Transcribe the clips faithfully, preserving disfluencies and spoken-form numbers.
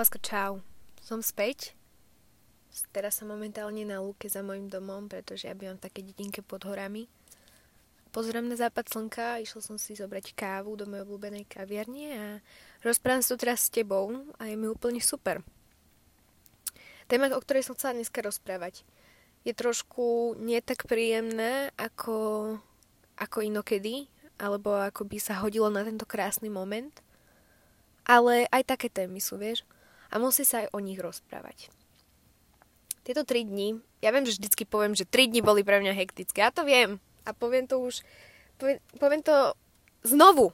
Láska, čau. Som späť. Teraz som momentálne na lúke za mojim domom, pretože ja bývam v také dedinke pod horami. Pozerám na západ slnka, išla som si zobrať kávu do mojej obľúbenej kaviarne a rozprávam sa tu teraz s tebou a je mi úplne super. Téma, o ktorej som chcela dneska rozprávať, je trošku nie tak príjemné ako, ako inokedy, alebo ako by sa hodilo na tento krásny moment. Ale aj také témy sú, vieš. A musí sa aj o nich rozprávať. Tieto tri dni, ja viem, že vždycky poviem, že tri dni boli pre mňa hektické. Ja to viem. A poviem to už, poviem, poviem to znovu.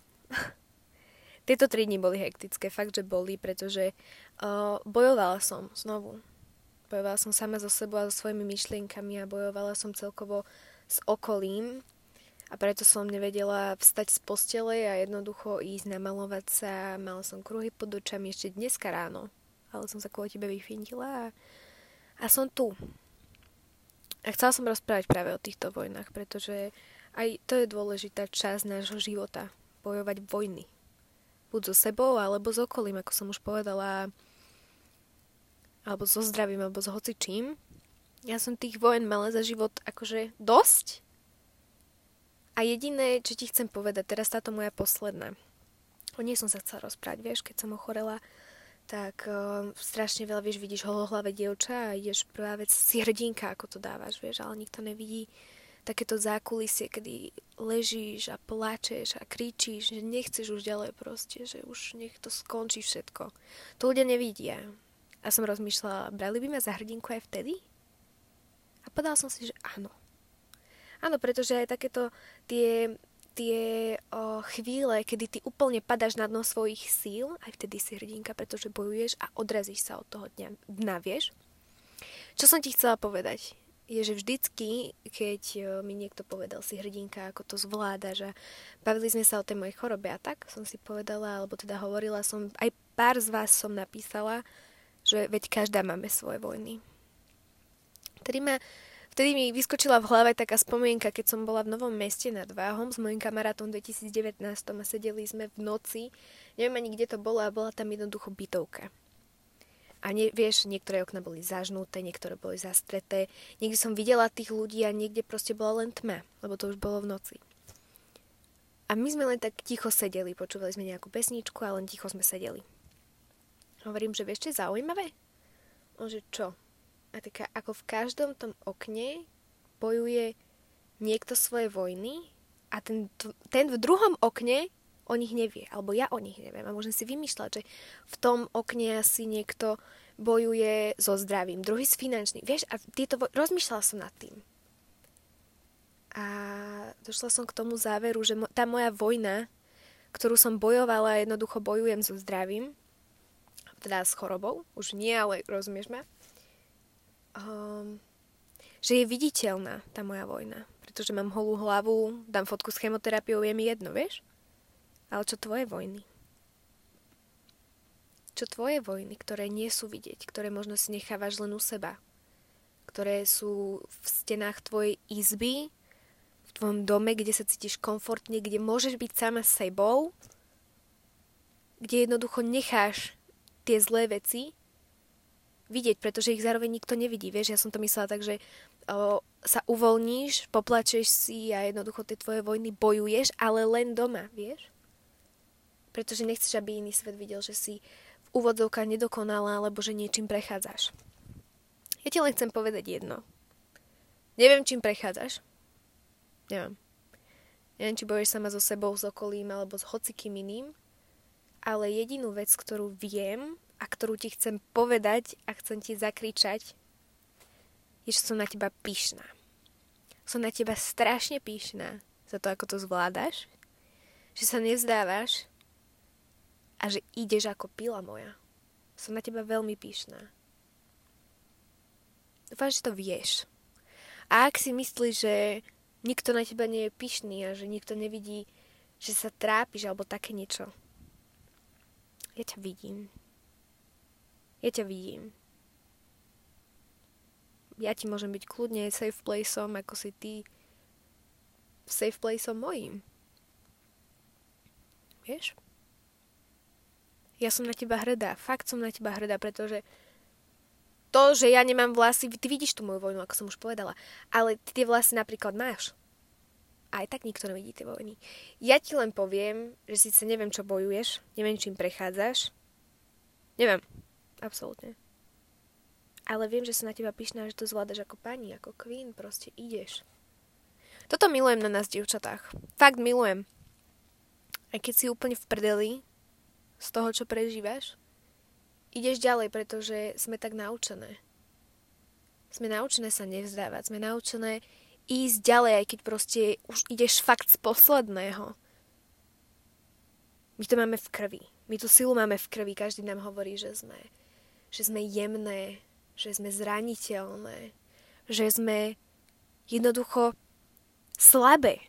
Tieto tri dni boli hektické. Fakt, že boli, pretože uh, bojovala som znovu. Bojovala som sama so sebou a so svojimi myšlienkami a bojovala som celkovo s okolím. A preto som nevedela vstať z postele a jednoducho ísť namalovať sa. Mala som kruhy pod očami ešte dneska ráno. Ale som sa kvôli tebe vyfindila a, a som tu. A chcela som rozprávať práve o týchto vojnách, pretože aj to je dôležitá časť nášho života. Bojovať vojny. Buď so sebou, alebo s okolím, ako som už povedala. Alebo so zdravím, alebo s hocičím. Ja som tých vojen mala za život akože dosť. A jediné, čo ti chcem povedať, teraz táto moja posledná. O nej som sa chcela rozprávať, vieš, keď som ochorela, tak um, strašne veľa, vieš, vidíš holohlavé dievča a ideš prvá vec si hrdinka, ako to dávaš, vieš, ale nikto nevidí takéto zákulisie, kedy ležíš a plačeš a kričíš, že nechceš už ďalej proste, že už nech to skončí všetko. To ľudia nevidia. A som rozmýšľala, brali by ma za hrdinku aj vtedy? A povedala som si, že áno. Áno, pretože aj takéto tie, tie o, chvíle, kedy ty úplne padáš na dno svojich síl, aj vtedy si hrdinka, pretože bojuješ a odrazíš sa od toho dňa, dna, vieš? Čo som ti chcela povedať, je, že vždycky, keď mi niekto povedal si hrdinka, ako to zvládaš a bavili sme sa o tej mojej chorobe a tak, som si povedala, alebo teda hovorila som, aj pár z vás som napísala, že veď každá máme svoje vojny. Ktorý ma... Vtedy mi vyskočila v hlave taká spomienka, keď som bola v Novom Meste nad Váhom s mojím kamarátom v dvetisíc devätnásť a sedeli sme v noci, neviem ani kde to bolo a bola tam jednoducho bytovka. A ne, vieš, niektoré okna boli zažnuté, niektoré boli zastreté, niekde som videla tých ľudí a niekde proste bola len tma, lebo to už bolo v noci. A my sme len tak ticho sedeli, počúvali sme nejakú pesničku a len ticho sme sedeli. Hovorím, že vieš, čo je zaujímavé? On že čo? A taká, ako v každom tom okne bojuje niekto svoje vojny a ten, ten v druhom okne o nich nevie, alebo ja o nich neviem. A môžem si vymýšľať, že v tom okne asi niekto bojuje so zdravím, druhý s finančným. Vieš, a tieto voj- rozmýšľala som nad tým. A došla som k tomu záveru, že mo- tá moja vojna, ktorú som bojovala, jednoducho bojujem so zdravím, teda s chorobou, už nie, ale rozumieš ma? Um, že je viditeľná tá moja vojna. Pretože mám holú hlavu, dám fotku s chemoterapiou, je mi jedno, vieš? Ale čo tvoje vojny? Čo tvoje vojny, ktoré nie sú vidieť, ktoré možno si nechávaš len u seba, ktoré sú v stenách tvojej izby, v tvojom dome, kde sa cítiš komfortne, kde môžeš byť sama sebou, kde jednoducho necháš tie zlé veci vidieť, pretože ich zároveň nikto nevidí. Vieš, ja som to myslela tak, že o, sa uvoľníš, poplačeš si a jednoducho tie tvoje vojny bojuješ, ale len doma, vieš? Pretože nechceš, aby iný svet videl, že si v úvodzovkách nedokonalá, alebo že niečím prechádzaš. Ja ti len chcem povedať jedno. Neviem, čím prechádzaš. Neviem. Neviem, či bojuješ sama so sebou, s okolím, alebo s hocikým iným, ale jedinú vec, ktorú viem a ktorú ti chcem povedať a chcem ti zakričať, je, že som na teba pyšná. Som na teba strašne pyšná za to, ako to zvládaš, že sa nevzdávaš a že ideš ako pila moja. Som na teba veľmi pyšná. Dúfam, že to vieš. A ak si myslíš, že nikto na teba nie je pyšný a že nikto nevidí, že sa trápiš alebo také niečo, ja ťa vidím. Ja ťa vidím. Ja ti môžem byť kľudne safe placeom, ako si ty safe placeom mojím. Vieš? Ja som na teba hrdá. Fakt som na teba hrdá, pretože to, že ja nemám vlasy, ty vidíš tú moju vojnu, ako som už povedala, ale ty tie vlasy napríklad máš. Aj tak nikto nevidí tie vojny. Ja ti len poviem, že síce neviem, čo bojuješ, neviem, čím prechádzaš. Neviem, absolútne. Ale viem, že sa na teba pyšná, že to zvládaš ako pani, ako queen, proste ideš. Toto milujem na nás, dievčatách. Fakt milujem. Aj keď si úplne v prdeli z toho, čo prežívaš, ideš ďalej, pretože sme tak naučené. Sme naučené sa nevzdávať. Sme naučené ísť ďalej, aj keď proste už ideš fakt z posledného. My to máme v krvi. My tú silu máme v krvi. Každý nám hovorí, že sme, že sme jemné, že sme zraniteľné, že sme jednoducho slabé.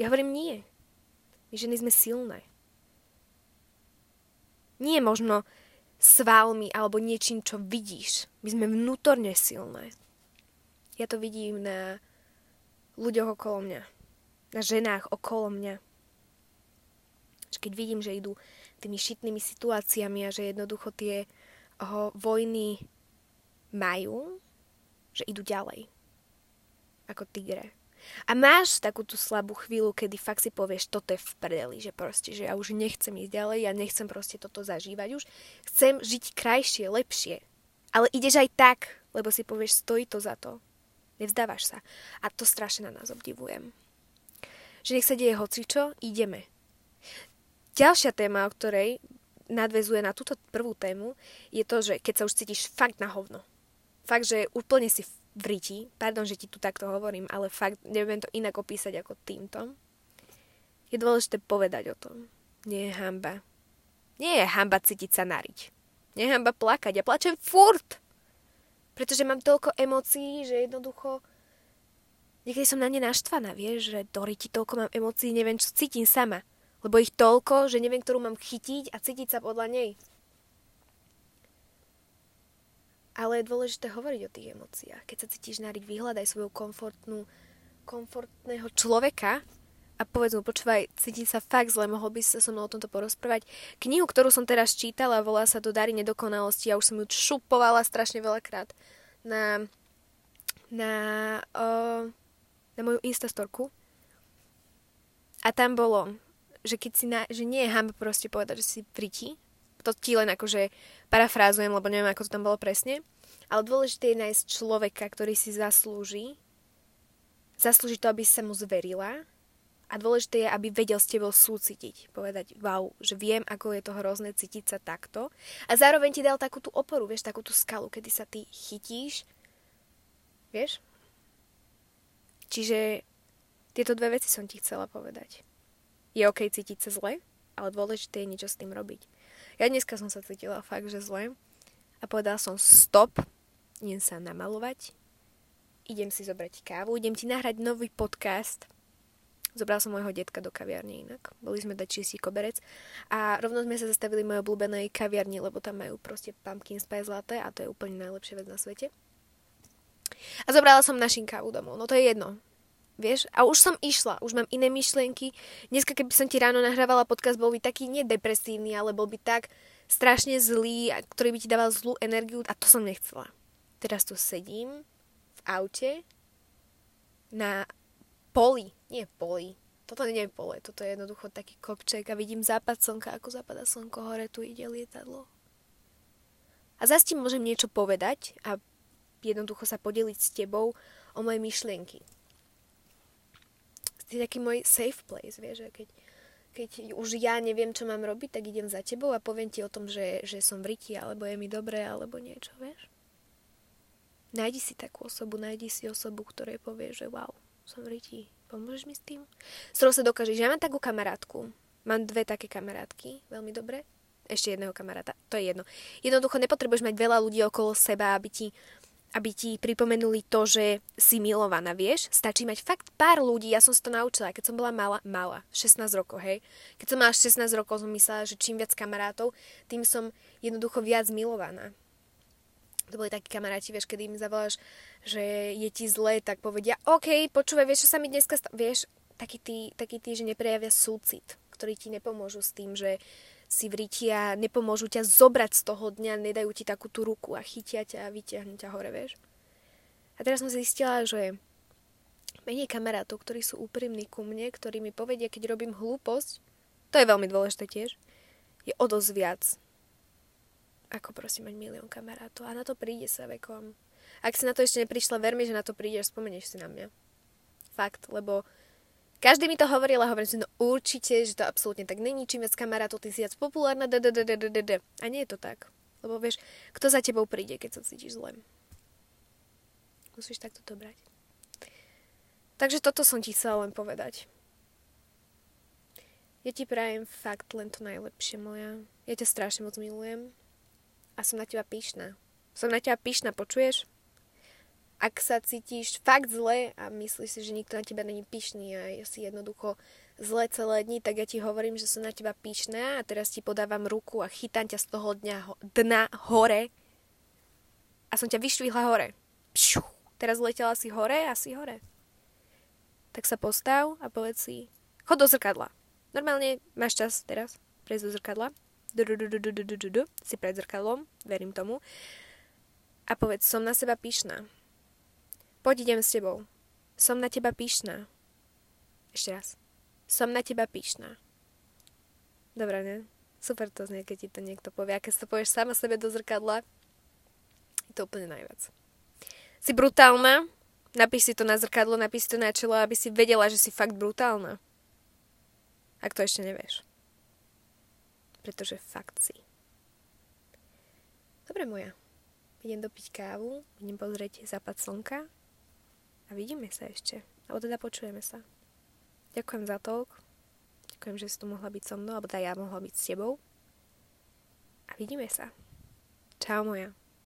Ja hovorím nie. My ženy sme silné. Nie možno svalmi alebo niečím, čo vidíš. My sme vnútorne silné. Ja to vidím na ľuďoch okolo mňa. Na ženách okolo mňa. Keď vidím, že idú tými šitnými situáciami a že jednoducho tie oh, vojny majú, že idú ďalej. Ako tigre. A máš takú tú slabú chvíľu, kedy fakt si povieš, toto je v prdeli, že proste, že ja už nechcem ísť ďalej, ja nechcem proste toto zažívať už, chcem žiť krajšie, lepšie. Ale ideš aj tak, lebo si povieš, stojí to za to. Nevzdávaš sa. A to strašne na nás obdivujem. Že nech sa deje hocičo, ideme. Ďalšia téma, o ktorej nadväzuje na túto prvú tému, je to, že keď sa už cítiš fakt na hovno. Fakt, že úplne si vriti, pardon, že ti tu takto hovorím, ale fakt neviem to inak opísať ako týmto, je dôležité povedať o tom. Nie je hanba. Nie je hanba cítiť sa nariť. Nie je hanba plakať. Ja plačem furt, pretože mám toľko emócií, že jednoducho niekedy som na ne naštvaná, vieš, že do riti toľko mám emócií, neviem, čo cítim sama. Lebo ich toľko, že neviem, ktorú mám chytiť a cítiť sa podľa nej. Ale je dôležité hovoriť o tých emóciách. Keď sa cítiš nariť, vyhľadaj svojho komfortnú, komfortného človeka a povedz mu, počúvaj, cítim sa fakt zle, mohol by sa so mnou o tomto porozprávať. Knihu, ktorú som teraz čítala, volá sa To dary nedokonalosti. Ja už som ju šupovala strašne veľakrát na, na, uh, na moju Instastorku. A tam bolo, že, keď si na, že nie je hanba proste povedať, že si priti. To ti len akože parafrázujem, lebo neviem, ako to tam bolo presne. Ale dôležité je nájsť človeka, ktorý si zaslúži. Zaslúži to, aby sa mu zverila. A dôležité je, aby vedel s tebou súcitiť. Povedať, wow, že viem, ako je to hrozné cítiť sa takto. A zároveň ti dal takú tú oporu, vieš, takú tú skalu, kedy sa ty chytíš. Vieš? Čiže tieto dve veci som ti chcela povedať. Je okej cítiť sa zle, ale dôležité je niečo s tým robiť. Ja dneska som sa cítila fakt, že zle. A povedala som stop, idem sa namalovať, idem si zobrať kávu, idem ti nahrať nový podcast. Zobrala som môjho detka do kaviarne inak. Boli sme dať čistý koberec a rovno sme sa zastavili mojej obľúbenej kaviarni, lebo tam majú proste pumpkin spice latte a to je úplne najlepšia vec na svete. A zobrala som našim kávu domov, no to je jedno. Vieš, a už som išla, už mám iné myšlienky. Dneska, keby som ti ráno nahrávala podcast, bol by taký nedepresívny, ale bol by tak strašne zlý, ktorý by ti dával zlú energiu a to som nechcela. Teraz tu sedím v aute na poli, nie poli, toto nie je pole, toto je jednoducho taký kopček a vidím západ slnka, ako zapadá slnko, hore tu ide lietadlo. A zase ti môžem niečo povedať a jednoducho sa podeliť s tebou o moje myšlienky. To je taký môj safe place, vieš, že keď, keď už ja neviem, čo mám robiť, tak idem za tebou a poviem ti o tom, že, že som v riti, alebo je mi dobré, alebo niečo, vieš. Nájdi si takú osobu, nájdi si osobu, ktorej povieš, že wow, som v riti, pomôžeš mi s tým? S ktorou sa dokážeš, ja mám takú kamarátku, mám dve také kamarátky, veľmi dobre, ešte jedného kamaráta, to je jedno. Jednoducho nepotrebuješ mať veľa ľudí okolo seba, aby ti... aby ti pripomenuli to, že si milovaná, vieš? Stačí mať fakt pár ľudí, ja som si to naučila, keď som bola malá, malá, šestnásť rokov, hej? Keď som mala šestnásť rokov, som myslela, že čím viac kamarátov, tým som jednoducho viac milovaná. To boli takí kamaráti, vieš, kedy im zavoláš, že je ti zlé, tak povedia, OK, počúvaj, vieš, čo sa mi dneska stalo, vieš, takí tí, takí tí, že neprejavia súcit, ktorí ti nepomôžu s tým, že si vrytia, nepomôžu ťa zobrať z toho dňa, nedajú ti takú tú ruku a chytia ťa a vyťahnú ťa hore, vieš. A teraz som zistila, že menej kamarátov, ktorí sú úprimní ku mne, ktorí mi povedia, keď robím hlúposť, to je veľmi dôležité tiež, je o dosť viac. Ako prosím mať milión kamarátov. A na to príde sa vekom. Ak si na to ešte neprišla, ver mi, že na to prídeš, spomenieš si na mňa. Fakt, lebo každý mi to hovoril a hovorím si, no určite, že to absolútne tak není, čím viac kamarátov, ty si viac populárna, da, da, da, da, da, da. A nie je to tak. Lebo vieš, kto za tebou príde, keď sa cítiš zle. Musíš takto to brať. Takže toto som ti chcela len povedať. Ja ti prajem fakt len to najlepšie, moja. Ja ťa strašne moc milujem. A som na teba pyšná. Som na teba pyšná, počuješ? Ak sa cítiš fakt zle a myslíš si, že nikto na teba není pyšný a ja si jednoducho zle celé dni, tak ja ti hovorím, že som na teba pyšná a teraz ti podávam ruku a chytám ťa z toho dňa, dna hore a som ťa vyšvihla hore. Pšiu, teraz letela si hore a si hore. Tak sa postav a povedz si, chod do zrkadla. Normálne máš čas teraz prejsť do zrkadla. Si pred zrkadlom, verím tomu. A povedz, som na seba pyšná. Poď, idem s tebou. Som na teba pyšná. Ešte raz. Som na teba pyšná. Dobre, ne? Super to znie, keď ti to niekto povie. A keď to povieš sama sebe do zrkadla, je to úplne najviac. Si brutálna. Napíš si to na zrkadlo, napíš si to na čelo, aby si vedela, že si fakt brutálna. Ak to ešte nevieš. Pretože fakt si. Dobre, moja. Idem dopiť kávu, idem pozrieť západ slnka. A vidíme sa ešte. Alebo teda počujeme sa. Ďakujem za talk. Ďakujem, že si tu mohla byť so mnou. Alebo teda ja mohla byť s tebou. A vidíme sa. Čau, moja.